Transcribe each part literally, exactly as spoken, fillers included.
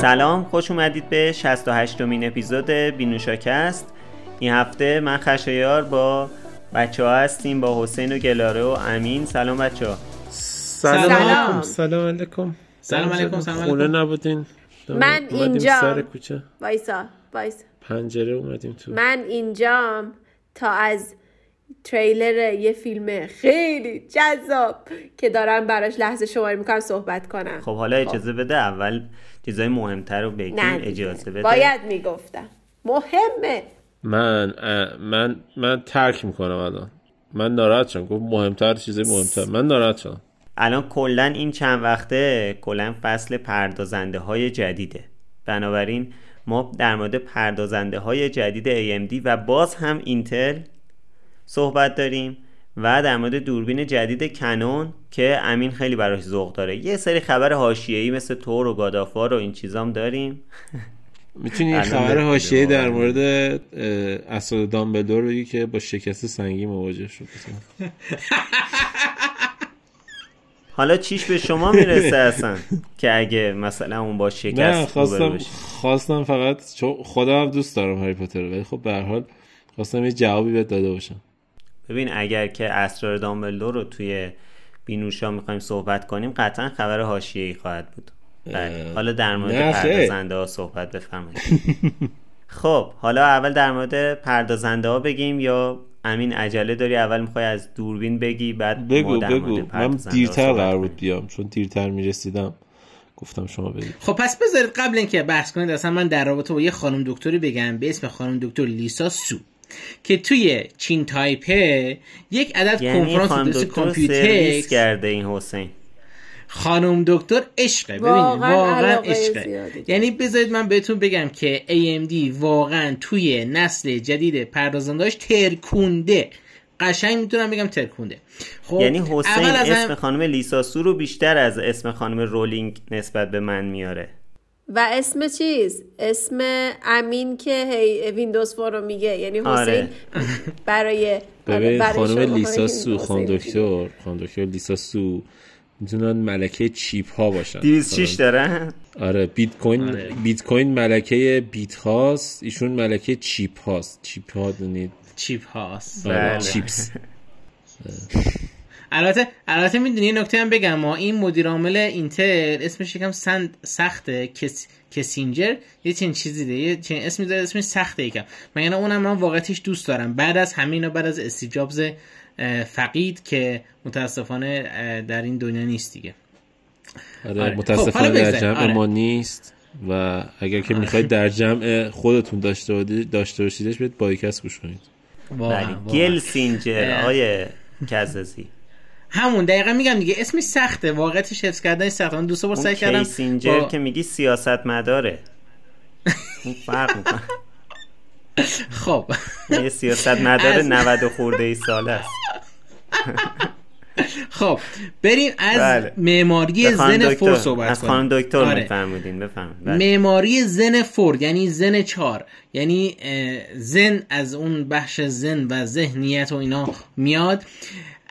سلام، خوش اومدید به شصت و هشتمین اپیزود بینوشاکست. این هفته من خشایار با بچه‌ها هستیم، با حسین و گلاره و امین. سلام بچه‌ها. سلام. سلام علیکم. سلام علیکم. سلام علیکم. سلام علیکم. خونه نبودین؟ من اینجا. سر کوچه. وایسا، وایسا. پنجره اومدیم تو. من اینجام تا از تریلر یه فیلم خیلی جذاب که دارن براش لحظه شماری میکنم صحبت کنم. خب حالا اجازه خب. بده اول چیزای مهمتر رو بگیم. اجازه بده. باید میگفتم مهمه. من من من ترک میکنم الان. من ناراحت شدم. گفت مهمتر، چیزای مهمتر. من ناراحت شدم. الان کلا این چند وقته کلا فصل پردازنده های جدیده. بنابراین ما در مورد پردازنده های جدید ای ام دی و باز هم اینتل صحبت داریم و در مورد دوربین جدید کنون که امین خیلی براش ذوق داره. یه سری خبر حاشیه‌ای مثل تور و گاد آف وار و این چیزام داریم. میتونی خبر حاشیه‌ای در مورد اسد دامبلدور بگی که با شکست سنگین مواجه شد. حالا چیش به شما میرسه اصلا که اگه مثلا اون با شکست نه خواستم خواستم فقط چون خودم دوست دارم هری پاتر، ولی خب به هر حال خواستم یه جوابی بهت داده باشم. ببین اگر که اسرار دامبلدور رو توی بینوشا میخوایم صحبت کنیم قطعا خبر حاشیه‌ای خواهد بود. بله. حالا در مورد پردازنده ها صحبت بفرمایید. خب حالا اول در مورد پردازنده ها بگیم یا امین عجله داری؟ اول میخوای از دوربین بگی بعد بگو بگو من دیرتر قرار بود بیام چون دیرتر میرسیدم گفتم شما برید. خب پس بذارید قبل اینکه بحث کنید اصلا من در رابطه با یه خانم دکتری بگم به اسم خانم دکتر لیسا سو که توی چین تایپه یک عدد یعنی کنفرانس دکتر کامپیوتر کرده. این حسین خانم دکتر عشقه. ببینید واقعا عشقه. یعنی بذارید من بهتون بگم که ای ام دی واقعا توی نسل جدید پردازندهاش ترکونده. قشنگ میتونم بگم ترکونده. خب یعنی حسین اسم خانم لیسا سو رو بیشتر از اسم خانم رولینگ نسبت به من میاره و اسم چیز اسم امین که هی ویندوز فور رو میگه. یعنی حسین آره. برای ببین خانم لیسا سو خانم دکتر خانم دکتر لیسا سو میتونن ملکه چیپ ها باشن. دویست و شش دارن. آره بیت کوین آره. بیت کوین ملکه بیت هاست، ایشون ملکه چیپ هاست. چیپ ها دونید چیپ هاست. آره. چیپس. البته البته میدونی نکته هم بگم ما این مدیر عامل اینتل اسمش یکم سند سخته کس کسینجر یه چنین چیزی ده یه چنین اسمی داره اسمش سخته یکم مگر اونم من واقعیتش دوست دارم بعد از همینا بعد از استیو جابز فقید که متاسفانه در این دنیا نیست دیگه. آره, آره. متاسفانه خب، در جمع آره. ما نیست و اگر که آره. میخواید در جمع خودتون داشته داشته باشیدش بهت بایکست گوش کنید. بله گل سینجر آیه کزازی همون دقیقا میگم دیگه اسمش سخته واقعیتش حفظ کردن سخته. من دوست داشتم سعی کردم اون کیسینجر با... که میگی سیاستمداره اون فرق میکنه. خب یه سیاستمدار نود خورده ای ساله است. خب بریم از معماری زن فور صحبت کنیم. از خانم دکتر میفرمودین بفرمایید. معماری زن فور یعنی زن چهار یعنی زن از اون بخش زن و ذهنیت و اینا میاد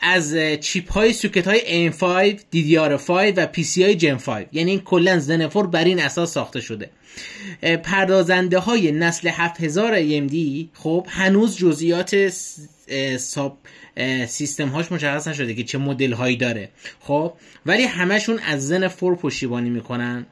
از چیپ های سوکت های ای ام فایو، دی دی آر فایو و پی سی آی جن فایو یعنی کلا زن فور بر این اساس ساخته شده. پردازنده های نسل هفت هزار ای ام دی خب هنوز جزئیات ساب سیستم هاش مشخص نشده که چه مدل هایی داره خب ولی همشون از زن فور پشتیبانی میکنن.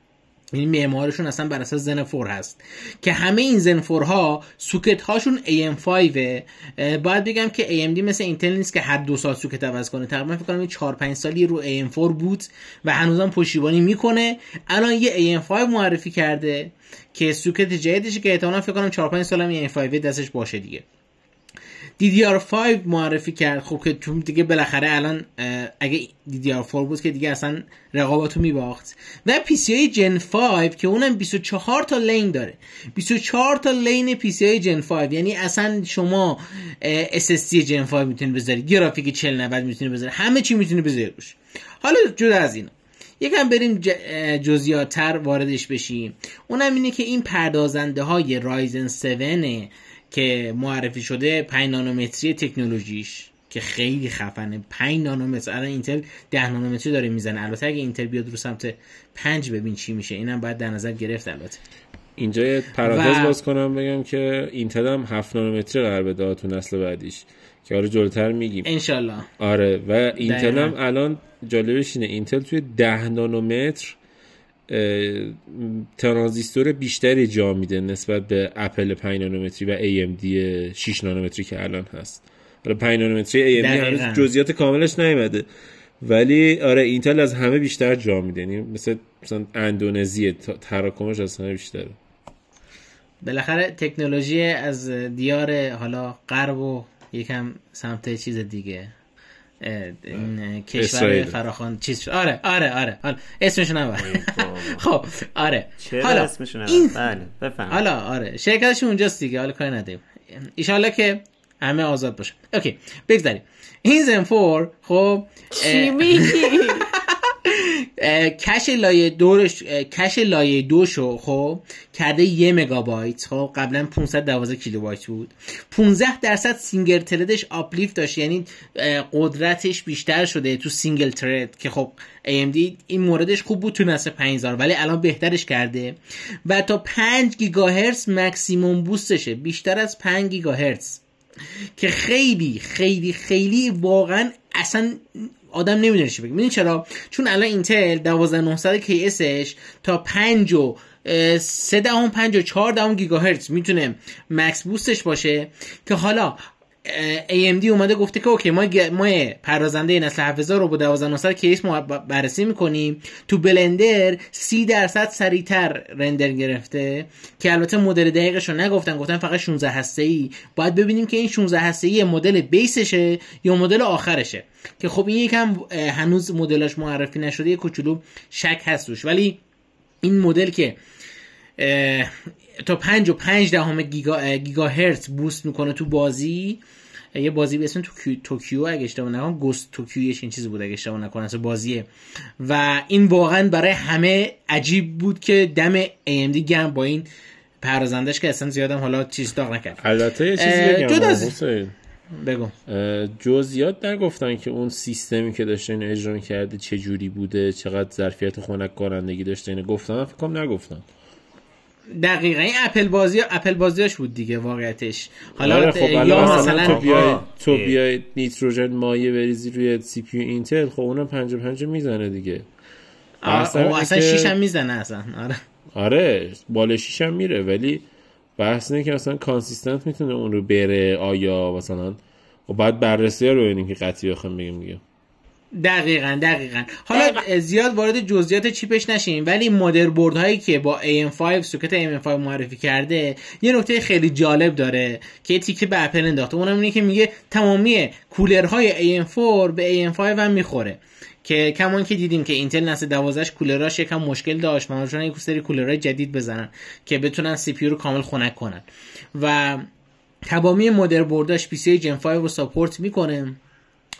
یعنی معمارشون اصلا بر اساس زن فور هست که همه این زن فور ها سوکت هاشون ای ام فایو. باید بگم که ای ام دی مثل اینتل نیست که هر دو سال سوکت عوض کنه. تقریبا فکر کنم چهار پنج سالی رو ای ام فور بود و هنوزم پشتیبانی میکنه. الان یه ای ام فایو معرفی کرده که سوکت جدیدشه که احتمالاً فکر کنم چهار پنج سالم ای ام فایو دستش باشه دیگه. دی دی آر فایو معرفی کرد خب که چون دیگه بالاخره الان اگه دی دی آر فور بود که دیگه اصلا رقابتو میباخت و پی سی آی جن فایو که اونم بیست و چهار تا لین داره. بیست و چهار تا لین پی سی آی جن فایو یعنی اصلا شما اس اس دی جن فایو میتونی بذاری، گرافیک چهل نود میتونی بذاری، همه چی میتونی بذاری روش. حالا جدا از اینا یکم بریم جزئیات‌تر واردش بشیم. اونم اینه که این پردازنده های رایزن هفت که معرفی شده پنج نانومتری تکنولوژیش که خیلی خفنه. پنج نانومتر الان اینتل ده نانومتری داره میزنه. البته اگه اینتل بیاد رو سمت پنج ببین چی میشه، اینم باید در نظر گرفت. البته اینجا پرانتز و... باز کنم بگم که اینتل هم هفت نانومتری قرار بده تو نسل بعدیش که آره جلوتر میگیم انشالله. آره و اینتل هم الان جالبش اینه اینتل توی ده نانومتر ترانزیستور بیشتری جا میده نسبت به اپل پنج نانومتری و ای ام دی شش نانومتری که الان هست. آره پنج نانومتری ای ام دی هنوز جزئیات کاملش نیومده ولی آره اینتل از همه بیشتر جا میده، یعنی مثل مثلا اندونزی تراکمش از همه بیشتره. بالاخره تکنولوژی از دیار حالا غرب و یکم سمت چیز دیگه این کشور فراخوان چیز شد. آره آره آره حالا اسمشون هم خب آره حالا اسمشون هم بله بفهم حالا آره شرکتشون اونجاست دیگه، حالا کاری نداریم ان شاءالله که همه آزاد باشه. اوکی بگذاریم این زنفور خب چی میگی کش لایه دورش کش لایه دوشو خب کرده یه مگابایت. خب قبلا پانصد و دوازده کیلوبایت بود. پانزده درصد سینگل تردش آپلیفت داشت، یعنی قدرتش بیشتر شده تو سینگل ترد که خب ای ام دی این موردش خوب بود تو نسل پنج هزار ولی الان بهترش کرده و تا پنج گیگاهرتز مکسیموم بوستشه، بیشتر از پنج گیگاهرتز که خیلی خیلی خیلی واقعا اصلا آدم نمیدونه چی بگه. میدونی چرا؟ چون الان اینتل دوازده هزار و نهصد کی اسش تا پنج و سه دهم پنج و چهار دهم گیگاهرتز میتونه مکس بوستش باشه که حالا ای ام دی اومده گفته که اوکی ما ما پرازنده نسل هفت هزار رو با دوازده هزار و نهصد کی اس ما بررسی میکنیم. تو بلندر سی درصد سریعتر رندر گرفته که البته مدل دقیقش رو نگفتن، گفتن فقط شانزده هسته‌ای. باید ببینیم که این شانزده هسته‌ای مدل بیسشه یا مدل آخرشه که خب این یکم هنوز مدلش معرفی نشده، یک کوچولو شک هستوش. ولی این مدل که تا پنج و پنج دهم گیگا گیگاهرتز بوست میکنه تو بازی، یه بازی به اسم توکیو اگه اشتباه نکنم گست توکیوش این چیز بود اگه اشتباه نکنم اصلا بازیه و این واقعا برای همه عجیب بود که دم ای ام دی گرم با این پرازندش که اصلا زیادم حالا چیز داغ نکرد. البته یه چیزی بگم حسین بگو جزئیات نگفتن که اون سیستمی که داشته اینو اجرا می‌کرده چه جوری بوده، چقدر ظرفیت خنک کارندگی داشته، اینو گفتن فکر کنم نگفتن. دقیقاً این اپل بازی اپل بازیاش بود دیگه واقعیتش. حالا خب یا مثلا تو بیای تو بیای نیتروژن مایع بریزی روی سی پی یو اینتل خب اونم پنجاه و پنج میزنه دیگه. اصلا اصلا شیش هم میزنه اصلا. آره آره بالای شیش هم میره ولی بحث اینه که مثلا کانسیستنت میتونه اون رو بره آیا مثلا و بعد بررسی‌ها رو ببینیم که قطعی بخوام بگم دیگه. دقیقاً دقیقاً حالا دقیقا. زیاد وارد جزئیات چیپش نشیم ولی مادربرد هایی که با ای ام فایو سوکت ای ام فایو معرفی کرده یه نکته خیلی جالب داره که تیکه به اپل انداخته، اونم اینه که میگه تمامی کولرهای ای ام فور به ای ام فایو هم میخوره که کمان که دیدیم که اینتل نسل دوازدهش کولراش یکم مشکل داشت، مجبورن یک سری کولرهای جدید بزنن که بتونن سی پی یو رو کامل خنک کنن و تمامی مادربرداش پی سی آی جن پنج رو ساپورت میکنه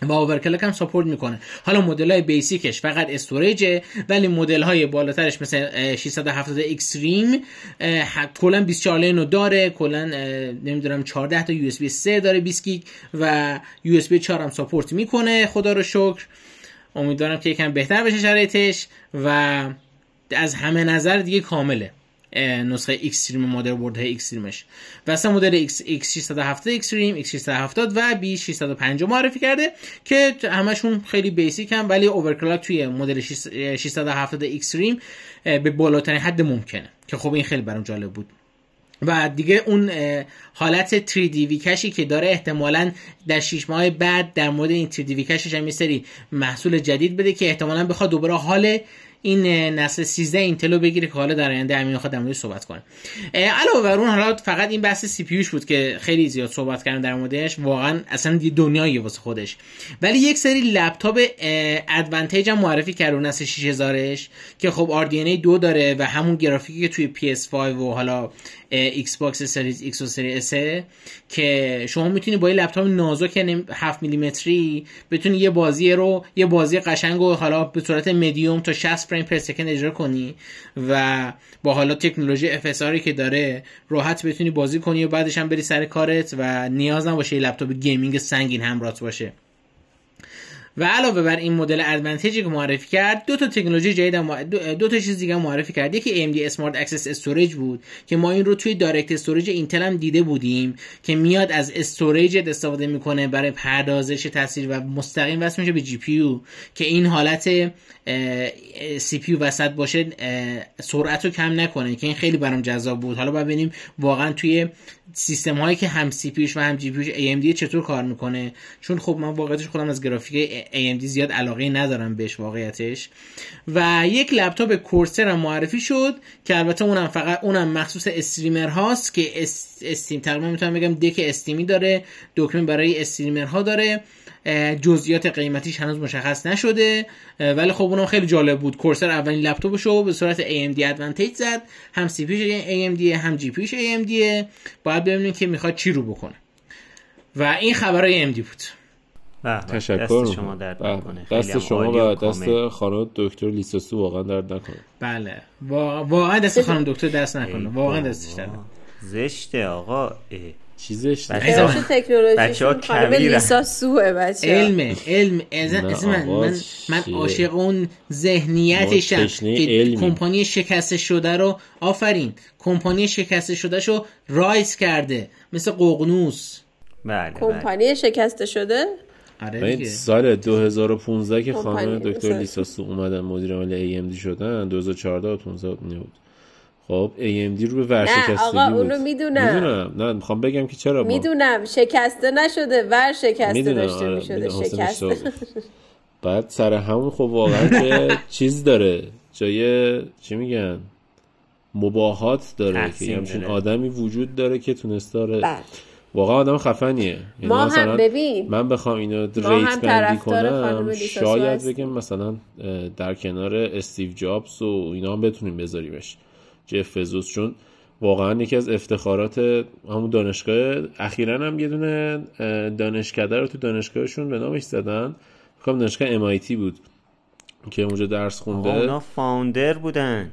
و اوورکلاک هم ساپورت میکنه. حالا مدل‌های بیسیکش فقط استوریجه ولی مدل‌های بالاترش مثل ششصد و هفتاد اکستریم کلا بیست و چهار لین رو داره، کلا نمیدونم چهارده تا یو اس بی سه داره بیست گیگ و یو اس بی چهار هم ساپورت میکنه خدا رو شکر. امیدوارم که یکم بهتر بشه شرایطش و از همه نظر دیگه کامله نسخه اکستریم مادربرد های اکستریمش. واسه مدل ایکس ششصد و هفتاد اکستریم ایکس ششصد و هفتاد و بی ششصد و پنجاه معرفی کرده که همشون خیلی بیسیک هم ولی اورکلاک توی مدل ششصد و هفتاد اکستریم به بالاترین حد ممکنه که خب این خیلی برام جالب بود و دیگه اون حالت تری دی ویکشی که داره احتمالاً در شش ماه بعد در مورد این تری دی ویکشش هم یه سری محصول جدید بده که احتمالاً بخواد دوباره حال این نسل سیزده اینتلو بگیره که حالا در آینده همین خودم روی صحبت کنم. علاوه بر اون حالا فقط این بحث سی پی یوش بود که خیلی زیاد صحبت کردم در موردش، واقعا اصلا یه دنیایی واسه خودش. ولی یک سری لپتاپ ادوانتیج هم معرفی کرد اون نسل شش هزارش که خب آر دی ان ای دو داره و همون گرافیکی که توی پی اس فایو و حالا ایکس باکس سریز ایکس و سری اس که شما میتونی با یه لپتاپ نازک هفت میلی متری بتونی یه بازی رو یه بازی قشنگ و حالا به صورت مدیوم تا شصت فریم پر سکند اجرا کنی و با حالا تکنولوژی اف اس آر که داره راحت بتونی بازی کنی و بعدش هم بری سر کارت و نیاز نباشه یه لپتاپ گیمینگ سنگین همراهت باشه. و علاوه بر این مدل ادوانتیجی که معرفی کرد، دو تا تکنولوژی جدید هم دو تا چیز دیگه معرفی کرد. یکی ای ام دی Smart Access Storage بود که ما این رو توی دایرکت استوریج اینتل هم دیده بودیم که میاد از استوریج استفاده میکنه برای پردازش تصویر و مستقیم وصل میشه به جی پی یو که این حالت سی پی یو وسط باشه، سرعت رو کم نکنه، که این خیلی برام جذاب بود. حالا ببینیم واقعا توی سیستم هایی که هم سی پی یوش و هم جی پی یوش ای ام دی چطور کار میکنه، چون خب من واقعیتش خودم از گرافیک ای ام دی زیاد علاقه ندارم بهش واقعیتش. و یک لپتاپ کورسر هم معرفی شد که البته اونم فقط اونم مخصوص استریمر هاست که استیم تقریبا میتونم بگم دک استیمی داره، دکمه برای استریمر ها داره. جزئیات قیمتیش هنوز مشخص نشده، ولی خب اونم خیلی جالب بود. کورسر اولین لپتاپش رو به صورت ای ام دی ادوانتیج زد، هم سی پی یوش ای ام دی هم جی پی یوش ای ام دی. باید ببینیم که میخواد چی رو بکنه. و این خبرای ای ام دی بود. بله، تشکر. دست شما درد نکنه. دست شما و دست خانم دکتر لیسا سو واقعا درد نکنه. بله، واقعا دست خانم دکتر درد نکنه. واقعا دستش درد نکنه. زشته آقا. چی زشته؟ بچه‌ها بچه‌ها کبیر لیسا سوه بچه‌ها. علم علم اسم من من من عاشق اون ذهنیتشم که کمپانی شکسته شده رو آفرین. کمپانی شکسته شده شو رایز کرده. مثل ققنوس. بله. کمپانی شکسته شده؟ آره، سال دو هزار و پانزده که خانم دکتر لیسا سو اومدن مدیر عامل ای ام دی شدن، دو هزار و چهارده تا پانزده میاد. خب ای ام دی رو به ورشکستگی بود. نه آقا اونو میدونم. میدونم. نه میخوام بگم که چرا با... میدونم شکسته نشده، ورشکسته داشته آره. میشده شکسته. بعد سر همون خب واقعا که چیز داره. جای چی میگن؟ مباهات داره که همچین آدمی وجود داره که تونسته داره. واقعا آدم خفنیه. ما هم ببین من بخوام اینو ریت بندی کنم شاید بگم مثلا در کنار استیو جابز و اینا هم بتونیم بذاریمش، جف بزوس، چون واقعا یکی از افتخارات همون دانشگاه اخیرا هم یه دونه دانشکده رو تو دانشگاهشون به نامش زدن، بگم دانشگاه ام آی تی بود که اونجا درس خونده. اونا فاوندر بودن.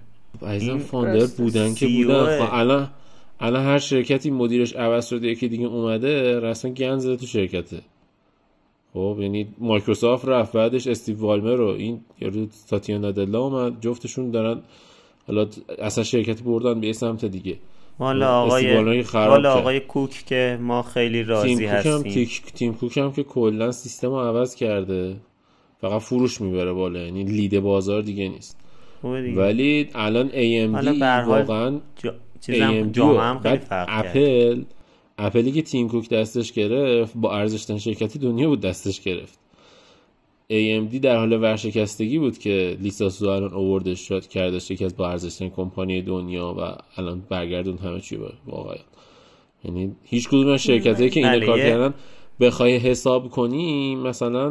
ایزن فاوندر بودن که بودن. الان الان هر شرکتی مدیرش عوض شده، یکی دیگه اومده، راستن گند زده تو شرکته. خب یعنی مایکروسافت رفت، بعدش استیو والمر رو این یارو ساتیانا دلا اومد، جفتشون دارن حالا اصلا شرکت بردن به سمت دیگه. والا آقای والا آقای کوک که ما خیلی راضی هستیم. تیم, تیم کوک هم که کلا سیستمو عوض کرده، فقط فروش میبره بالا، یعنی لید بازار دیگه نیست. دیگه. ولی الان ای ام دی واقعا چیزام جامم خیلی فرق کرد. اپل اپلی که تیم کوک دستش گرفت با ارزش ترین شرکتی دنیا بود دستش گرفت. ای ام دی در حال ورشکستگی بود که لیسا سو الان آوردش شد کردش یکی از با ارزش ترین کمپانی دنیا و الان برگردون همه چی واقعا. یعنی هیچ کدوم از شرکتایی که این کار کردن بخوای حساب کنی، مثلا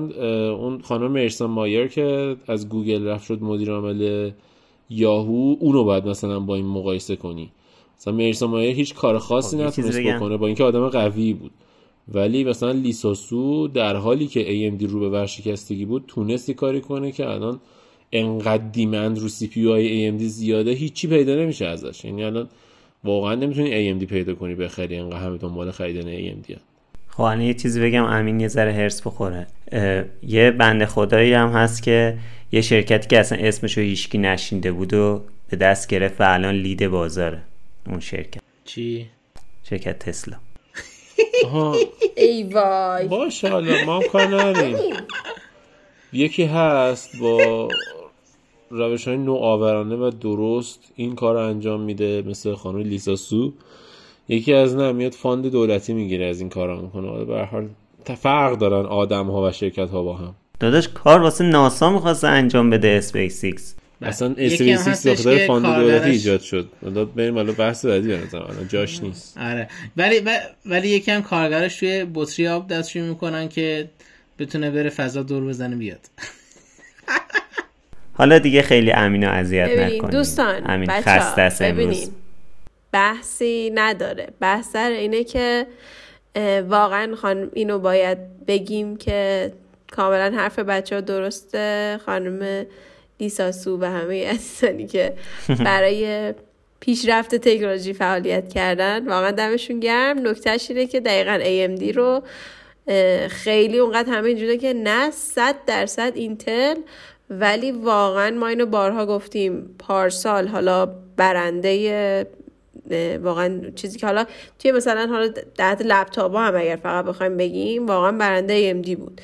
اون خانم مریسا مایر که از گوگل رفت شد مدیر عامل یاهو، اونو بعد مثلا با این مقایسه کنی. مثلا مریسا مایر هیچ کار خاصی نتونست بکنه با اینکه آدم قوی بود، ولی مثلا لیسا سو در حالی که ای ام دی رو به ورشکستگی بود تونست کاری کنه که الان انقدر دیمند رو سی پی یو های ای ام دی زیاده هیچی پیدا نمیشه ازش. یعنی الان واقعا نمیتونی ای ام دی پیدا کنی بخری، انقدر همه دنبال خریدن ای ام دی هست. خب الان یه چیزی بگم، امین یه ذره هرس بخوره. یه بنده خدایی هم هست که یه شرکتی که اصلا اسمشو هیچکی نشینده بود و به دست گرفت و الان لید بازاره اون شرکت. چی؟ شرکت تسلا. ای وای. باشه حالا ما هم کار نداریم. یکی هست با روش‌های نوآورانه و درست این کار انجام میده مثل خانم لیسا سو، یکی از نه میاد فاند دولتی میگیره از این کارا میکنه. به هر حال فرق دارن آدم‌ها و شرکت‌ها با هم. داداش کار واسه ناسا می‌خواسته انجام بده، اسپیس ایکس. اصلا اس سیکس دختر فاند دولتی ایجاد شد. حالا بریم حالا بحث بعدی براتون الان جاش نیست. آره ولی ولی یکم کارگرش توی بطری آب دستش میکنن که بتونه بره فضا دور بزنه بیاد. حالا دیگه خیلی امینو اذیت نکنید دوستان. امین خسته است امروز. بحثی نداره. بحث سر اینه که واقعا خانم اینو باید بگیم که کاملا حرف بچه‌ها درسته. خانم لیسا سو و همه عزیزانی که برای پیشرفت تکنولوژی فعالیت کردن واقعا دمشون گرم. نکتهش اینه که دقیقاً ای ام دی رو خیلی اونقدر همه اینجوره که نه صد درصد اینتل، ولی واقعا ما اینو بارها گفتیم پارسال حالا برنده واقعا چیزی که حالا توی مثلا حالا دهت لپتاپ هم اگر فقط بخوایم بگیم واقعا برنده ای ام دی بود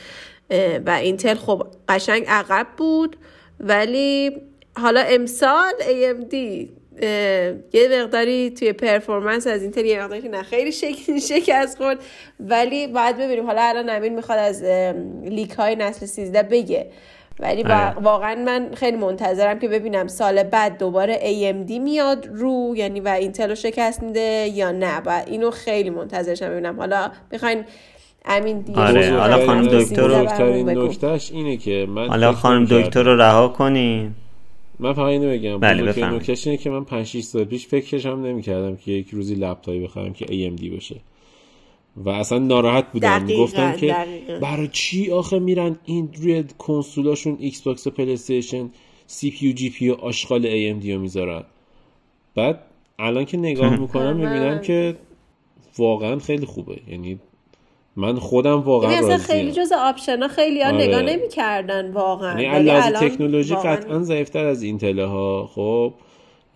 و اینتل خب قشنگ عقب بود، ولی حالا امسال ای ام دی یه مقداری توی پرفورمنس از اینتل یه مقداری که نه خیلی شکست خورد، ولی باید ببینیم. حالا الان امین میخواد از لیک های نسل سیزده بگه، ولی واقعا من خیلی منتظرم که ببینم سال بعد دوباره ای ام دی میاد رو یعنی و اینتل رو شکست میده یا نه، و اینو خیلی منتظرشم ببینم. حالا میخواین امین دیگه آره حالا خانم دکتر رو نکتهش اینه که من حالا خانم دکتر رو رها کنیم، من فقط اینو بگم نکتهش اینه که من پنج شش سال پیش فکرش هم نمی‌کردم که یک روزی لپتاپی بخرم که ای ام دی باشه و اصلا ناراحت بودم، گفتم که برای چی آخه میرن این روی کنسولاشون ایکس باکس و پلی استیشن سی پی یو جی پی یو آشغال ای ام دی رو میذارن. بعد الان که نگاه میکنم میبینم که واقعا خیلی خوبه، یعنی من خودم واقعا راضیم. اصلا خیلی جز آپشنا خیلی ها آره. نگاه نمیکردن واقعا، یعنی الان تکنولوژی قطعا ضعیف‌تر از اینتل ها. خب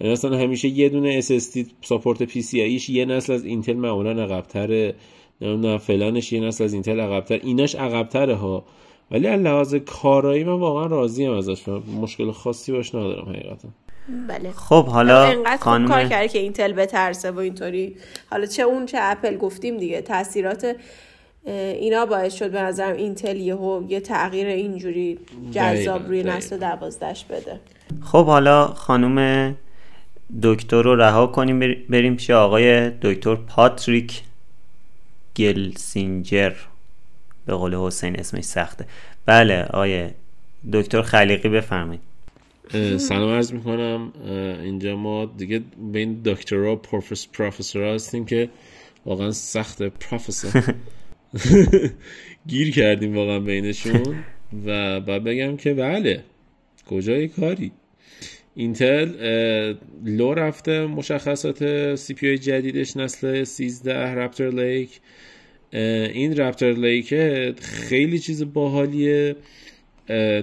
مثلا همیشه یه دونه اس اس دی ساپورت پی سی آی اش یه نسل از اینتل معمولا عقب‌تره، نه فلانش یه نسل از اینتل عقب‌تر، ایناش عقب‌تره ها، ولی از لحاظ کارایی من واقعا راضیم ازش، مشکل خاصی باش ندارم حقیقتا. بله خب حالا اینقدر خانم... کار کرده که اینتل بترسه و اینطوری، حالا چه اون چه اپل گفتیم دیگه، تاثیرات اینا باعث شد به نظرم اینتل یهو یه تغییر اینجوری جذاب روی نسل دوازدهش بده. خب حالا خانم دکتر رو رها کنیم بریم پیش آقای دکتر پاتریک گلسینجر، به قول حسین اسمش سخته. بله آقای دکتر خلیقی بفرمایید. سلام عرض میکنم، اینجا ما دیگه بین دکترها پروفسور پروفسورها هستیم که واقعا سخت پروفسور گیر کردیم واقعا بینشون و بعد بگم که بله کجای کاری اینتل لو رفته مشخصات سی پی یو جدیدش نسل سیزده رپتر لیک، این رپتر لیک خیلی چیز باحالیه.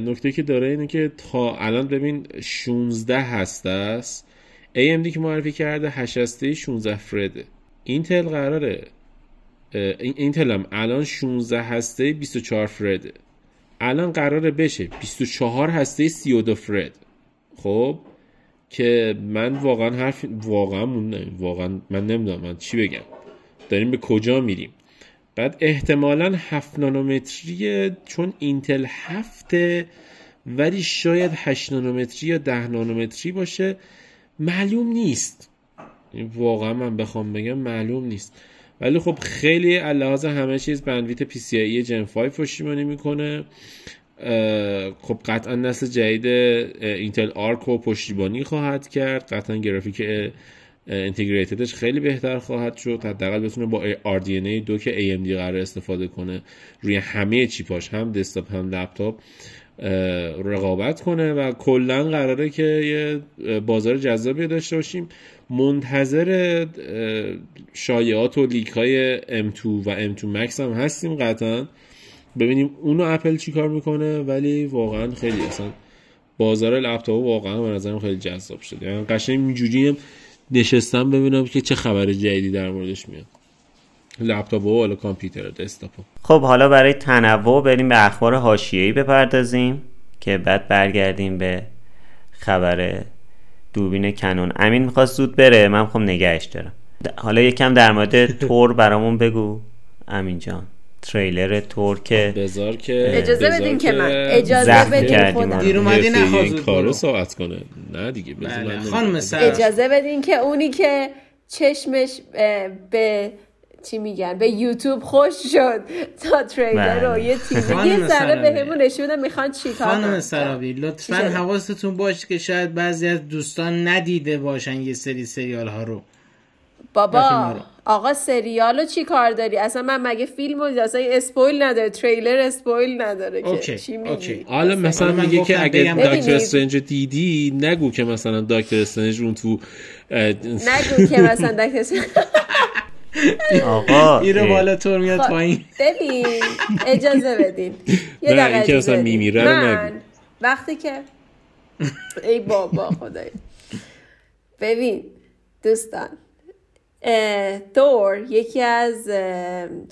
نکته که داره اینه که تا الان ببین شانزده هسته است ای ام دی که معرفی کرده هشت هسته شانزده فرده، اینتل قراره اینتل هم الان شانزده هسته بیست و چهار فرده، الان قراره بشه بیست و چهار هسته سی و دو فرد. خب که من واقعا حرف واقعا من واقعا من نمیدونم من چی بگم، داریم به کجا میریم. بعد احتمالاً هفت نانومتریه چون اینتل هفت، ولی شاید هشت نانومتری یا ده نانومتری باشه، معلوم نیست واقعا، من بخوام بگم معلوم نیست، ولی خب خیلی علاوه همه چیز بندویت پی سی آی جن پنج پشیمانی میکنه. خب قطعا نسل جدید اینتل آرک رو پشتیبانی خواهد کرد، قطعا گرافیک انتگریتدش خیلی بهتر خواهد شد، حداقل بتونه با آر دی ان ای دو که ای ام دی قراره استفاده کنه روی همه چیپاش هم دسکتاپ هم لپتاپ رقابت کنه و کلا قراره که یه بازار جذابی داشته باشیم. منتظر شایعات و لیک های ام دو و ام دو مکس هم هستیم قطعا، ببینیم اونو اپل چی کار میکنه، ولی واقعا خیلی اصلا بازار لپتاپ واقعا به نظرم خیلی جذاب شده، یعنی قشنگ اینجوریه نشستم ببینم که چه خبر جدیدی در موردش میاد، لپتاپ و حالا کامپیوتر دسکتاپ. خب حالا برای تنوع بریم به اخبار حاشیه‌ای بپردازیم که بعد برگردیم به خبر دوربین کنون. امین می‌خواست زود بره، من می‌خوام نگهش دارم. حالا یکم در مورد تور برامون بگو امین جان، تریلر تور که بذار که اجازه بدین که من اجازه بدین خودم دیر اومدی نخواست کارو ساعت کنه نه دیگه بذار خانم سر اجازه بدین که اونی که چشمش به چی میگن به یوتیوب خوش شد تا تریلر رو یه تیزر یه ذره بهمون نشون بدن میخوان چیکار کنن. خانم سرابی لطفاً حواستون باشه که شاید بعضی از دوستان ندیده باشن یه سری سریال ها رو. بابا آقا سریالو چی کار داری؟ اصلا من مگه فیلمو اصلا اسپویل نداره، تریلر اسپویل نداره که چی میگی؟ حالا مثلا میگه که اگه دکتر استرنج دیدی نگو که مثلا دکتر استرنج اون تو نگو که مثلا دکتر آقا اینو بالا تور میاد پایین. ببین اجازه بدین یه دقیقه. اینکه اصلا میمیره رو نگو. وقتی که ای بابا خدایی. ببین دوستان، تور یکی از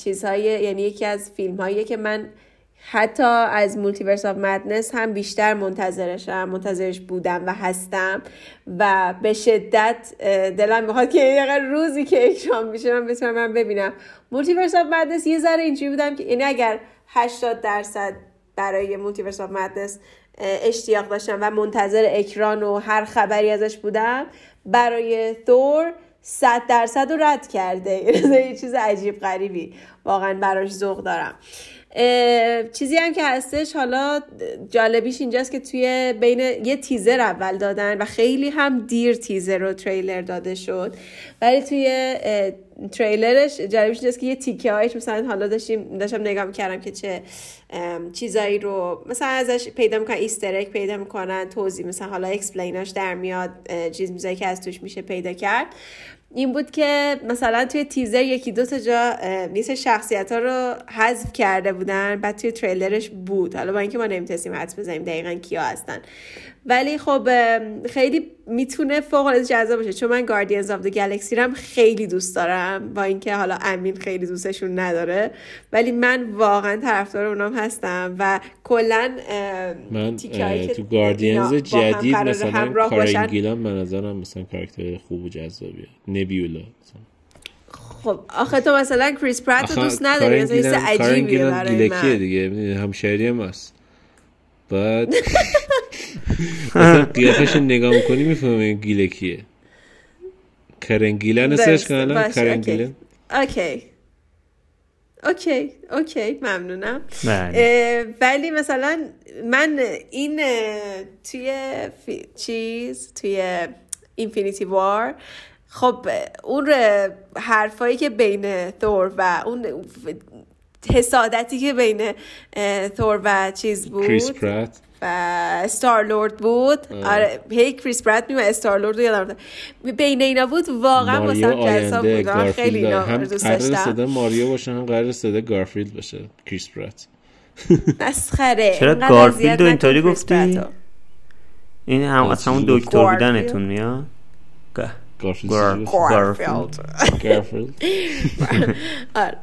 چیزهای، یعنی یکی از فیلم‌هایی که من حتی از مولتیورس آف مدنس هم بیشتر منتظرشم، منتظرش بودم و هستم و به شدت دلم میخواد که یه روزی که اکران میشه من بتونم من ببینم. مولتیورس آف مدنس یه ذره اینجوری بودم که یعنی اگر هشتاد درصد برای مولتیورس آف مدنس اشتیاق داشتم و منتظر اکران و هر خبری ازش بودم، برای تور صد درصد رو رد کرده. یه چیز عجیب غریبی واقعا براش ذوق دارم. چیزی هم که هستش، حالا جالبیش اینجاست که توی بین یه تیزر اول دادن و خیلی هم دیر تیزر و تریلر داده شد، ولی توی تریلرش جالبیش اینجاست که یه تیکه هایش مثلا حالا داشتیم داشتم نگاه میکردم که چه چیزایی رو مثلا ازش پیدا میکنن، ایسترک پیدا میکنن، توضیح مثلا حالا اکسپلیناش در میاد، چیز میزایی که از توش میشه پیدا کرد. این بود که مثلا توی تیزر یکی دو تا جا لیست شخصیت ها رو حذف کرده بودن، بعد توی تریلرش بود. حالا با اینکه ما نمیتونستیم حدس بزنیم دقیقاً کیا هستن، ولی خب خیلی میتونه فوق العاده جذاب باشه، چون من گاردینز آف دی گالاکسی رو هم خیلی دوست دارم، با اینکه حالا امین خیلی دوستشون نداره، ولی من واقعا طرفدار اونام هستم و کلا من تو گاردینز جدید مثلا کارین گیلان من نظرم مثلا کاراکتر خوب و جذابیه. نبیولا مثلا، خب آخه تو مثلا کریس پرات رو دوست نداری، مثلا چیز عجیبیه برای من دیگه، همشهریم هست. بعد مثلا قیافش نگاه میکنی میفهمی گیله کیه. کرنگیلن سرش کنم، کرنگیلن. اوکی اوکی اوکی ممنونم. ولی مثلا من این توی چیز توی اینفینیتی وار، خب اون حرفایی که بین تور و اون حسادتی که بین تور و چیز بود، کریس پرات و استار لورد بود. آره هی کریس پرات میومد استار لورد رو یادم رفت. بین اینا بود واقعا واسم جذاب بود. خیلی اینا دوست داشتم. قرار صدا ماریو باشه هم قرار صدا گارفیلد باشه کریس پرات. مسخره. چرا گارفیلد رو اینطوری گفتی؟ این هم از همون دکتر بودنتون میاد. گارفیلد گارفیلد گارفیلد. آره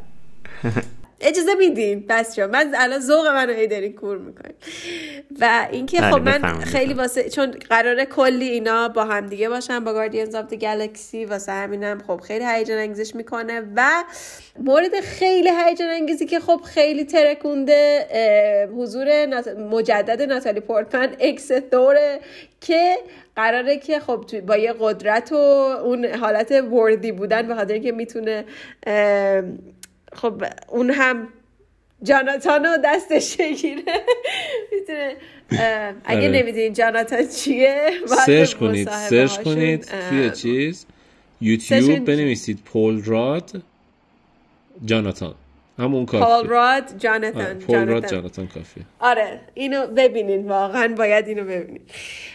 اجازه میدین بس جا من الان ذوق منو هی دارین کور میکنین. و اینکه خب من خیلی واسه چون قراره کلی اینا با هم دیگه باشن با گاردینز آف دی گالاکسی، واسه همینم خب خیلی هیجان انگیزش میکنه. و مورد خیلی هیجان انگیزی که خب خیلی ترکونده، حضور مجدد ناتالی پورتمن اکس دوره که قراره که خب با یه قدرت و اون حالت وردی بودن، به خاطر اینکه میتونه خب اون هم جاناتانو دستش بگیره میتونه. اگه نمیدونین جاناتان چیه سرچ کنید، سرچ کنید توی چیز یوتیوب بنویسید پول راد جاناتان، همون کافیه. پول راد جاناتان، پول راد جاناتان کافیه. آره اینو ببینین، واقعا باید اینو ببینین.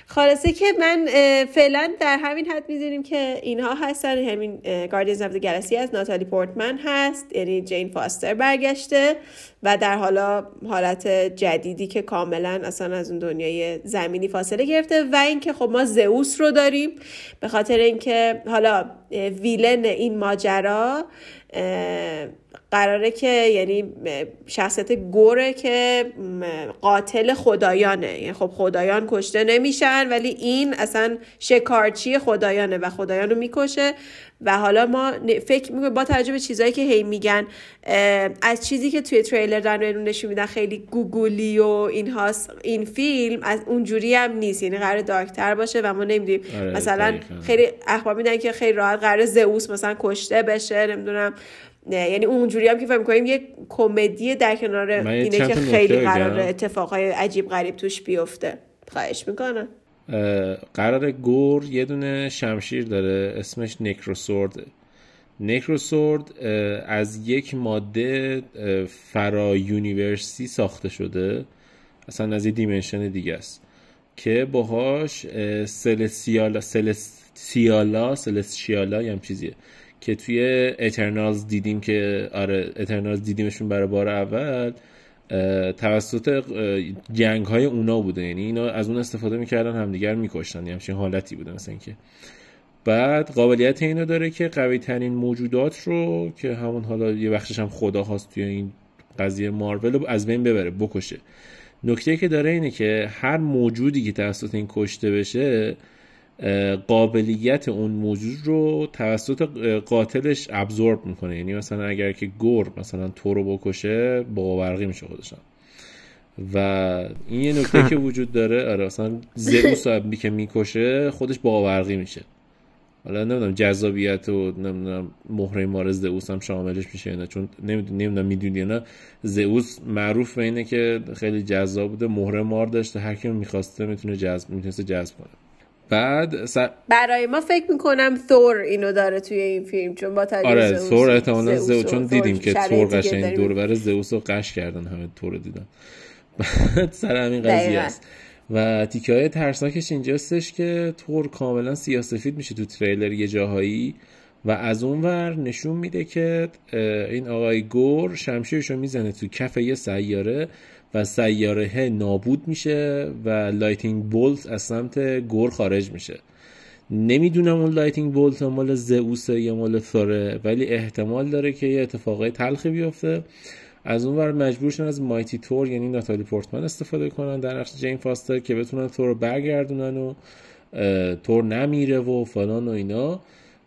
خلاصه که من فعلا در همین حد می‌دونیم که اینها هستن، همین گاردینز آف دی گالاکسی از ناتالی پورتمن هست، یعنی جین فاستر برگشته و در حالا حالت جدیدی که کاملا اصلا از اون دنیای زمینی فاصله گرفته. و اینکه خب ما زئوس رو داریم، به خاطر اینکه حالا ویلن این ماجرا قراره که یعنی شخصیت گوره که قاتل خدایانه، یعنی خب خدایان کشته نمیشن ولی این اصلا شکارچی خدایانه و خدایانو میکشه. و حالا ما فکر میکنیم با توجه به چیزایی که هی میگن از چیزی که توی تریلر دارن نشون میدن خیلی گوگلی و اینهاست، این فیلم از اونجوری هم نیست، یعنی قرار دارکتر باشه و ما نمیدونیم. آره، مثلا خیلی اخبار میدن که خیلی راحت قرار زئوس مثلا کشته بشه، نمیدونم، یعنی اونجوری هم که فهم می‌کنیم یه کمدی در کنار اینه که خیلی قراره اتفاقای عجیب غریب توش بیفته. خواهش میکنم. قراره گور یه دونه شمشیر داره اسمش نکروسورد. نکروسورد از یک ماده فرا یونیورسی ساخته شده، اصلا از یه دیمنشن دیگه است که باهاش سلسیالا سلسیالا سلسیالا یه هم چیزیه که توی Eternals دیدیم که آره Eternals دیدیمشون برای بار اول توسط جنگ های اونا بوده، یعنی اینا از اون استفاده میکردن همدیگر میکشتن، یه همچین حالتی بوده مثلا. که بعد قابلیت اینو داره که قوی ترین موجودات رو که همون حالا یه بخشش هم خدا هست توی این قضیه مارول رو از بین ببره، بکشه. نکته که داره اینه که هر موجودی که توسط این کشته بشه قابلیت اون موجود رو توسط قاتلش ابزورب میکنه، یعنی مثلا اگر که گور مثلا تو رو بکشه با برقی میشه خودشان. و این یه نکته که وجود داره. آره مثلا زئوس هم که میکشه خودش با برقی میشه. حالا نمیدونم جذابیت و نمیدونم مهره مار زئوس هم شاملش میشه یا نه، چون نمیدونم میدونی یا نه زئوس معروف به اینه که خیلی جذاب بوده، مهره مار داشته، هر کی میخواسته میتونه جذب میتونسته جذب کنه. بعد سر... برای ما فکر میکنم ثور اینو داره توی این فیلم، چون با تجربه آره ثور احتمالاً زئوس، چون دیدیم که ثور قشنگ دور بر زئوس رو قش کردن، همه ثور رو دیدن. بعد سر همین قضیه است و تیکه‌های ترسناکش اینجاستش که ثور کاملا سیاه‌سفید میشه تو تریلر یه جاهایی و از اونور نشون میده که این آقای گور شمشیرشو میزنه تو کف یه سیاره و سیاره نابود میشه و لایتینگ بولت از سمت گور خارج میشه. نمیدونم اون لایتینگ بولت مال زئوسه یا مال ثوره، ولی احتمال داره که یه اتفاقای تلخی بیفته. از اونور مجبورشن از مایتی تور یعنی ناتالی پورتمن استفاده کنن در نقش جین فاستر که بتونن تور رو برگردونن و تور نمیره و فلان و اینا،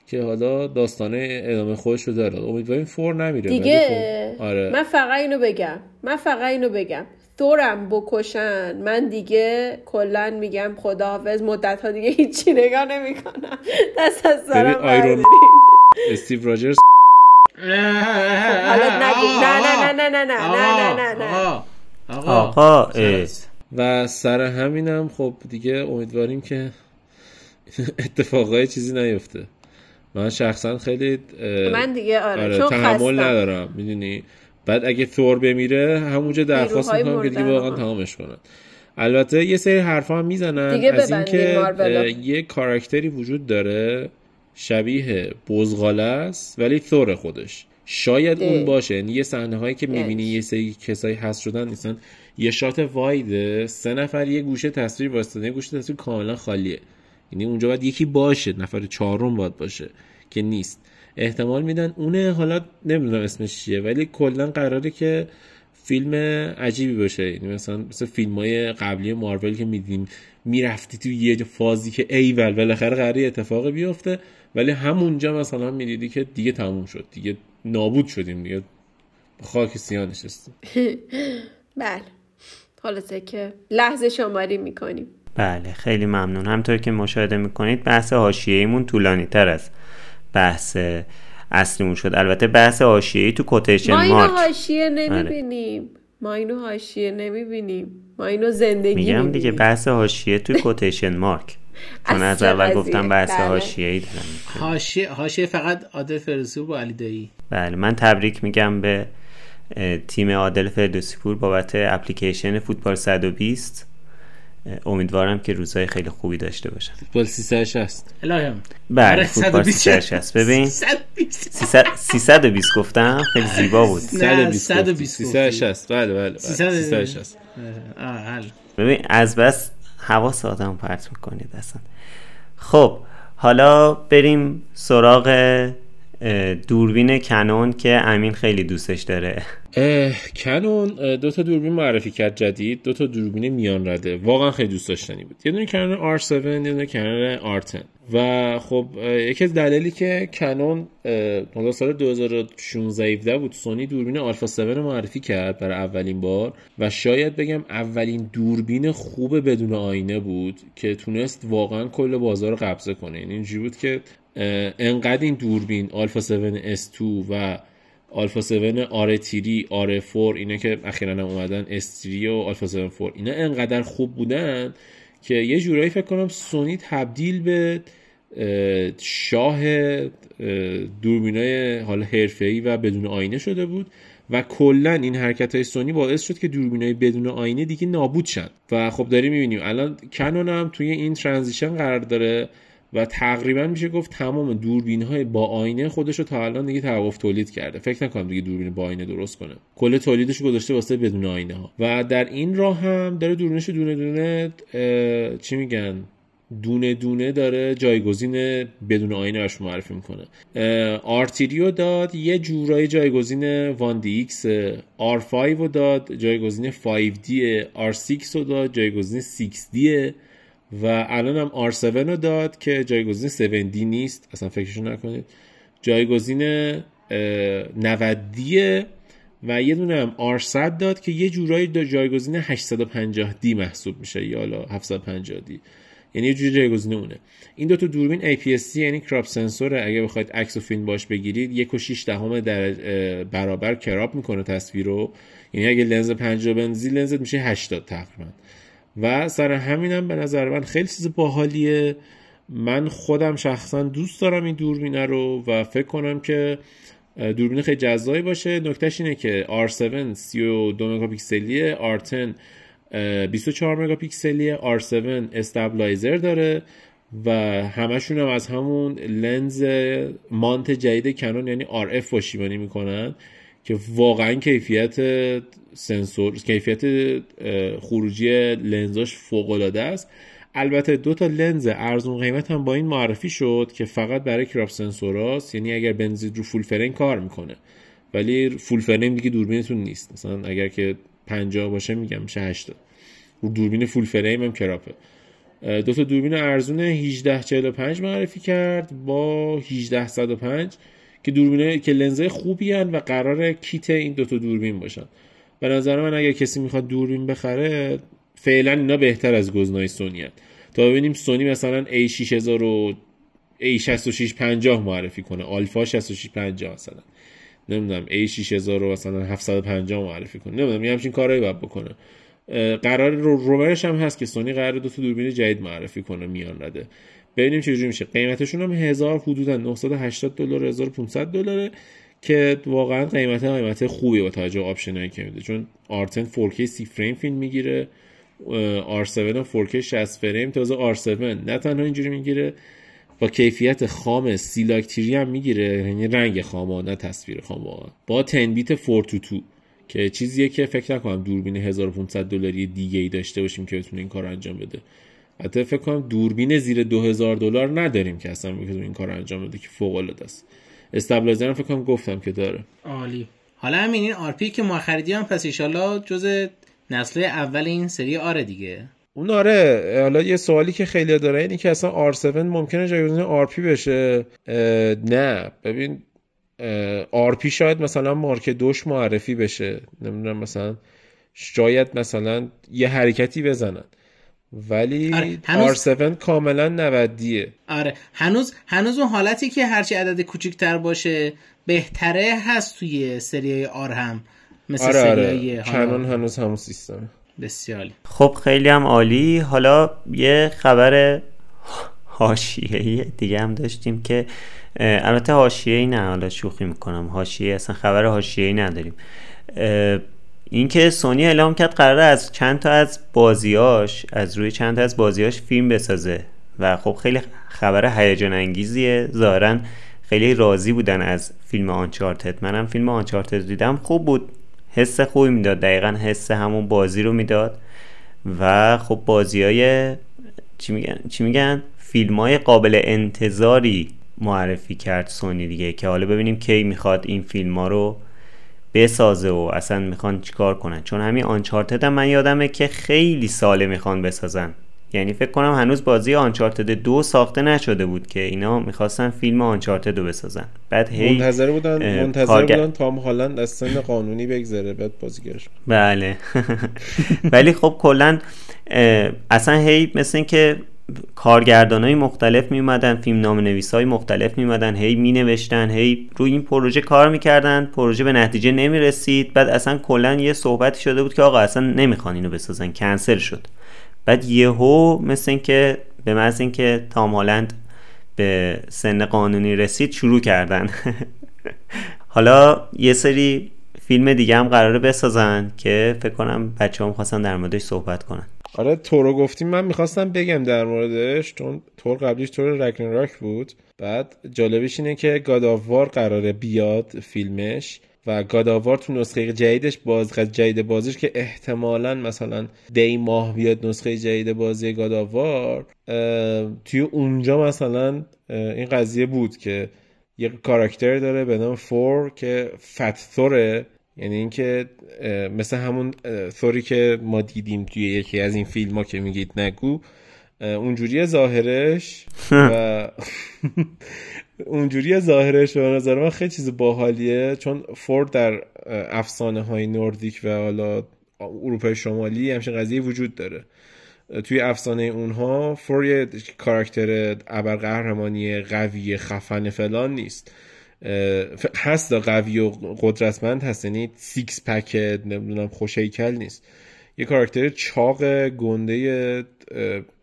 که حالا داستانه ادامه خودش رو داره. امیدواریم فور نمیره دیگه. آره. من فقط اینو بگم من فقط اینو بگم تورم بکشن من دیگه کلن میگم خداحافظ، مدت ها دیگه هیچی نگاه نمی کنم، دست از سرم برداریم. استیو راجرز حالا نگو نه نه نه نه نه نه نه نه آقا ایز. و سر همینم خب دیگه امیدواریم که اتفاقای چیزی نیفته. من شخصا خیلی من دیگه آره چون تحمل ندارم میدونی. بعد اگه ثور بمیره همونجا درخواست میکنم که دیگه واقعا تمامش کنن. البته یه سری حرفا هم میزنن از اینکه یه کاراکتری وجود داره شبیه بزغاله است ولی ثور خودش شاید ده. اون باشه. یعنی یه صحنه هایی که میبینی یه سری کسایی هست شدن مثلا یه شات واید سه نفر یه گوشه تصویر واسطه، گوشه تصویر کاملا خالیه، یعنی اونجا باید یکی باشه، نفر چهارم باید باشه که نیست. احتمال میدن اونه، حالا نمیدونم اسمش چیه، ولی کلا قراره که فیلم عجیبی باشه. یعنی مثلا مثلا فیلم‌های قبلی مارول که می‌دیدیم میرفتی تو یه فازی که ای ول بالاخره قراره اتفاقی بیفته، ولی همونجا مثلا می‌دیدی که دیگه تموم شد، دیگه نابود شدیم، دیگه خاک سیاه نشستیم. بله خلاصه که لحظه شماری می‌کنیم. بله خیلی ممنون. همونطور که مشاهده می‌کنید بحث حاشیه‌ایمون طولانی‌تر است بحث اصلیمون شد. البته بحث حاشیه‌ای تو کوتیشن مارک ما اینو حاشیه نمی‌بینیم، ما اینو حاشیه نمی‌بینیم، ما اینو زندگی می‌بینیم. میگم دیگه بحث حاشیه تو کوتیشن مارک، چون از اول گفتم بحث حاشیه‌ای دارم. حاشیه حاشیه فقط عادل فردوسی‌پور و علی دایی. بله من تبریک میگم به تیم عادل فردوسی‌پور بابت اپلیکیشن فوتبال صد و بیست. امیدوارم که روزهای خیلی خوبی داشته باشن. فوتبال سیصد و شصت الهام. بله فوتبال سیصد و شصت ببین سیصد و بیست گفتم خیلی زیبا بود. سیصد و بیست سیصد و شصت بله بله سیصد و شصت آره. ببین از بس حواس آدم پرت میکنید اصلا. خب حالا بریم سراغ دوربین کنون که امین خیلی دوستش داره. کنون دو تا دوربین معرفی کرد جدید، دو تا دوربین میان رده واقعا خیلی دوست داشتنی بود. یه دونه کنون آر هفت، یه دونه کنون آر ده. و خب یکی از دلایلی که کنون حدود سال دو هزار و شانزده بود سونی دوربین آلفا هفت رو معرفی کرد برای اولین بار و شاید بگم اولین دوربین خوب بدون آینه بود که تونست واقعا کل بازار رو قبضه کنه. یعنی اینجوری بود که انقدر این دوربین آلفا هفت اس دو و آلفا هفت آر تری آر چهار اینا که اخیراً اومدن اس سه و آلفا هفت فور اینا انقدر خوب بودن که یه جورایی فکر کنم سونی تبدیل به شاه دوربینای حالا حرفه‌ای و بدون آینه شده بود و کلا این حرکت‌های سونی باعث شد که دوربینای بدون آینه دیگه نابود شن. و خب داریم می‌بینیم الان کنون هم توی این ترانزیشن قرار داره و تقریبا میشه گفت تمام دوربین‌های با آینه خودش رو تا الان دیگه توقف تولید کرده. فکر نکنم دیگه دوربین با آینه درست کنه، کل تولیدش رو گذاشته واسه بدون آینه ها. و در این راه هم داره دوربینش دونه دونه چی میگن دونه دونه داره جایگزین بدون آینه اش معرفی میکنه. آرتیریو داد یه جورایی جایگزین وان دی ایکس، آر فایو رو داد جایگزین فایو دی، آر سیکس رو داد جایگزین سیکس دی، و الان هم آر سون رو داد که جایگزین سون دی نیست، اصلا فکرشو نکنید، جایگزین نود دی، و یه دونه هم آر صد داد که یه جورایی جایگزین هشتصد و پنجاه دی محسوب میشه یا حالا هفتصد و پنجاه دی، یعنی یه جوری جایگزین اونه. این دو تا دوربین ای پی اس سی یعنی کراپ سنسور، اگه بخواید عکس و فیلم باش بگیرید یک و شش دهم برابر کراپ میکنه تصویر رو، یعنی اگه لنز پنجاه بنزی لنزت میشه هشتاد تقریبا. و سر همینم به نظر من خیلی چیز باحالیه، من خودم شخصا دوست دارم این دوربینه رو و فکر کنم که دوربین خیلی جذابی باشه. نکتهش اینه که آر هفت سی و دو مگاپیکسلیه، آر ده بیست و چهار مگاپیکسلیه، آر هفت استابلایزر داره و همشون هم از همون لنز مانت جدید کنون یعنی آر اف پشتیبانی میکنن که واقعا کیفیت سنسور، کیفیت خروجی لنزاش فوق‌العاده است. البته دو تا لنز ارزون قیمت هم با این معرفی شد که فقط برای کراپ سنسوراست، یعنی اگر بنزید رو فول فریم کار میکنه، ولی فول فریم دیگه دوربینتون نیست، مثلا اگر که پنجاه باشه میگم میشه هشتاد، رو دوربین فول فریم هم کراپه. دو تا دوربین ارزون هجده چهل و پنج معرفی کرد با هجده صد و پنج که دوربینه که لنزای خوبی هن و قراره کیت این دوتا دوربین باشن. به نظر من اگر کسی میخواد دوربین بخره فعلا اینا بهتر از گزینه‌های سونی هن. تا ببینیم سونی مثلا ای شش هزار و ای شصت و شش پنجاه معرفی کنه، آلفا شصت و شش پنجاه مثلا، نمیدونم ای شش هزار رو مثلا هفتصد و پنجاه معرفی کنه، نمیدونم یه همچین کارهایی باید بکنه. قرار رو رومرش هم هست که سونی قراره دوتا دوربین جدید معرفی کنه میان رده، ببینیم چجوری میشه. قیمتشون هم هزار حدودا نهصد و هشتاد دلار هزار و پانصد دلاره که واقعا قیمت قیمت خوبیه با توجه به آپشنایی که میده، چون آر ده فور کی سی فریم فیلم میگیره، آر هفت هم فور کی شصت فریم، تازه آر هفت نه تنها اینجوری میگیره با کیفیت خام سیلاکتری هم میگیره، یعنی رنگ خامه نه تصویر خامه، با ده بیت چهار بیست و دو که چیزیه که فکر نکنم دوربین هزار و پانصد دلاری دیگه ای داشته باشیم که بتونه این کارو انجام بده. حتی فکر کنم دوربین زیر دو هزار دلار نداریم که اصلا بتونه این کارو انجام بده که فوق العاده است. استابلایزر فکر کنم گفتم که داره. عالی. حالا همین این آر پی که ما خریدیم پس ان شاءالله جزء نسل اول این سری آره دیگه. اون آره. حالا یه سوالی که خیلی داره اینه که اصلا آر هفت ممکنه جایگزین آر پی بشه؟ نه. ببین آر پی شاید مثلا مارک دوش معرفی بشه. نمیدونم مثلا شاید مثلا یه حرکتی بزنن. ولی آره، هنوز... آر هفت کاملا نودیه. آره هنوز هنوز اون حالتی که هرچی عدد کوچیک‌تر باشه بهتره هست توی سریای آر هم، مثل آره سریای آره. کنون هنوز همون سیستمه. بسیاری. خب خیلی هم عالی. حالا یه خبر حاشیه‌ای دیگه هم داشتیم که البته حاشیه‌ای نه، حالا شوخی میکنم، حاشیه اصلا خبر حاشیه‌ای نداریم. این که سونی اعلام کرد قراره از چند تا از بازیاش از روی چند تا از بازیاش فیلم بسازه و خب خیلی خبر هیجان انگیزیه. ظاهرا خیلی راضی بودن از فیلم آنچارتد. منم فیلم آنچارتد دیدم، خوب بود، حس خوبی میداد، دقیقا حس همون بازی رو میداد. و خب بازیای چی میگن چی میگن فیلمای قابل انتظاری معرفی کرد سونی دیگه، که حالا ببینیم کی میخواد این فیلما رو بسازه و اصلا میخوان چیکار کنن. چون همین آنچارتد هم من یادمه که خیلی ساله میخوان بسازن، یعنی فکر کنم هنوز بازی آنچارتد دو ساخته نشده بود که اینا میخواستن فیلم آنچارتد رو بسازن. بعد هی منتظر بودن منتظر کارگ... بودن تام هالند از سن قانونی بگذره بعد بازیگرش. بله. ولی خب کلا اصلا هی مثل این که کارگردانای مختلف میومدن، فیلمنامه‌نویسای مختلف میومدن، هی مینوشتن، هی روی این پروژه کار میکردن، پروژه به نتیجه نمیرسید، بعد اصلا کلا یه صحبتی شده بود که آقا اصلا نمیخوان اینو بسازن، کنسل شد. بعد یهو مثل این که به محض این که تام هالند به سن قانونی رسید شروع کردن. حالا یه سری فیلم دیگه هم قراره بسازن که فکر کنم بچه‌ها می‌خواستن در موردش صحبت کنن. آره تو رو گفتیم، من می‌خواستم بگم در موردش، چون تور قبلیش تور راگناروک بود. بعد جالبش اینه که گاد آو وار قراره بیاد فیلمش و گاد آو وار تو نسخه جدیدش، بازخط جدید بازیش که احتمالاً مثلا دی ماه بیاد نسخه جدید بازی گاد آو وار، توی اونجا مثلا این قضیه بود که یه کاراکتر داره به نام فور که فت ثوره، یعنی اینکه مثل همون ثوری که ما دیدیم توی یکی از این فیلم ها که میگید نگو، اونجوریه ظاهرش و اونجوریه ظاهرش و به نظر من خیلی چیز باحالیه، چون فور در افسانه های نوردیک و حالا اروپای شمالی همچین قضیه وجود داره. توی افسانه اونها فور یه کاراکتر ابرقهرمانی قوی خفن فلان نیست، هست دا قوی و قدرتمند هست، یعنی سیکس پک نمیدونم خوش هیکل نیست، یه کاراکتر چاق گنده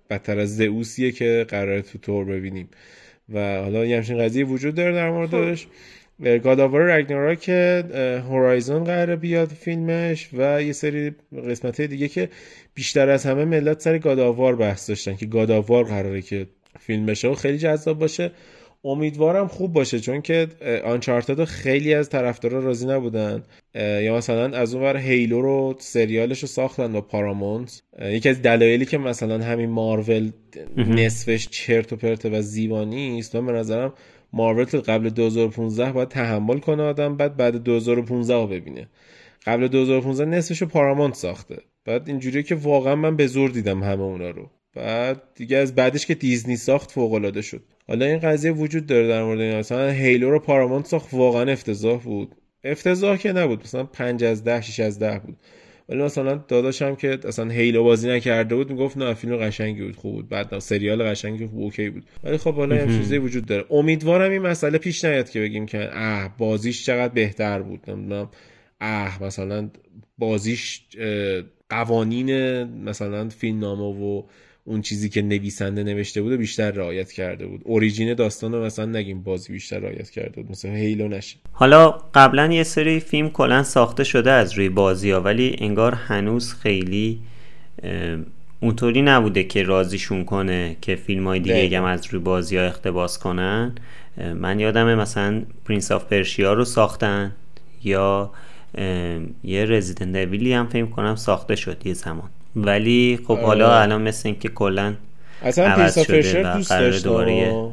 بدتر از زئوسیه که قراره تو تور ببینیم و حالا یه همچین قضیه وجود داره در موردش. God of War Ragnarok که هورایزون قراره بیاد فیلمش و یه سری قسمت‌های دیگه که بیشتر از همه ملت سر God of War بحث داشتن که God of War قراره که فیلم بشه و خیلی جذاب باشه. امیدوارم خوب باشه، چون که Uncharted رو خیلی از طرفدارا راضی نبودن، یا مثلا از اون ور هیلو رو سریالش رو ساختن با پارامونت. یکی از دلایلی که مثلا همین مارول نصفش چرت و پرت و زیبانی است، من به نظرم مارول قبل دو هزار و پانزده باید تحمل کنه آدم، بعد بعد دو هزار و پانزده رو ببینه. قبل دو هزار و پانزده نصفش رو پارامونت ساخته، بعد اینجوریه که واقعا من به زور دیدم همه اونا رو، بعد دیگه از بعدش که دیزنی ساخت فوق‌العاده شد. حالا این قضیه وجود داره در مورد این، مثلا هیلو رو پارامونت ساخت، واقعا افتضاح بود، افتضاح که نبود، مثلا پنج از ده شش از ده بود، ولی مثلا داداشم که اصلا هیلو بازی نکرده بود میگفت نه فیلم قشنگی بود، خوب بود، بعد سریال قشنگی بود، اوکی بود. ولی خب حالا یه چیزی وجود داره، امیدوارم این مسئله پیش نیاد که بگیم که اه بازیش چقدر بهتر بود، نمیدونم اه مثلا بازیش قوانین مثلا فیلمنامه و اون چیزی که نویسنده نوشته بود و بیشتر رعایت کرده بود، اوریجین داستان رو مثلا نگیم بازی بیشتر رعایت کرده بود، مثل هیلو نشه. حالا قبلا یه سری فیلم کلا ساخته شده از روی بازی ها، ولی انگار هنوز خیلی اونطوری نبوده که راضیشون کنه که فیلم های دیگه هم از روی بازی ها اقتباس کنن. من یادمه مثلا پرنس آف پرشیا رو ساختن، یا یه رزیدنت اویلی هم فیلم کنم ساخته شد یه زمان، ولی خب حالا الان مثل این که کلن عوض شده و قرار دوباره و...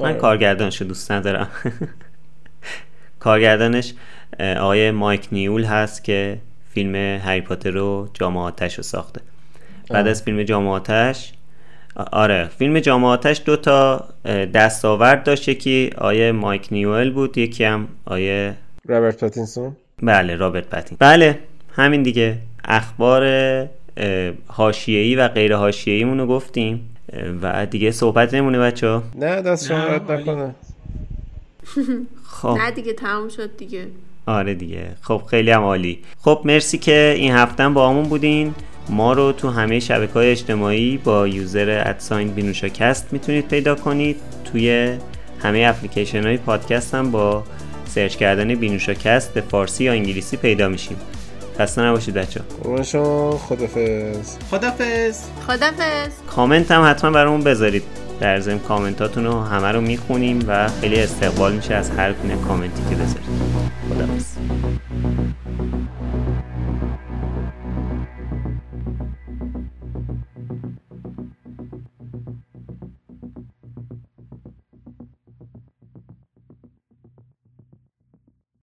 من کارگردانش دوست ندارم. کارگردانش آقای مایک نیول هست که فیلم هری پاتر رو جام آتش رو ساخته. بعد از فیلم جام آتش، آره فیلم جام آتش دو تا دستاورد داشت، یکی آقای مایک نیول بود، یکی هم آقای رابرت پاتینسون. بله رابرت پاتینسون، بله همین دیگه. اخبار حاشیه‌ای و غیر حاشیه‌ای مونو گفتیم و دیگه صحبت نمونه بچه‌ها. نه دست شما رد نکنه. خب نه دیگه تموم شد دیگه. آره دیگه. خب خیلی هم عالی. خب مرسی که این هفته‌ام با همون بودین. ما رو تو همه شبکه‌های اجتماعی با یوزر ادساین بینوشاکست میتونید پیدا کنید. توی همه اپلیکیشن‌های پادکست هم با سرچ کردن بینوشاکست به فارسی یا انگلیسی پیدا میشیم. خسته نباشید بچه ها. خدافظ خدافظ خدافظ. کامنت هم حتما برامون بذارید، در ضمن کامنتاتون رو همه رو میخونیم و خیلی استقبال میشه از هر گونه کامنتی که بذارید. خدافظ.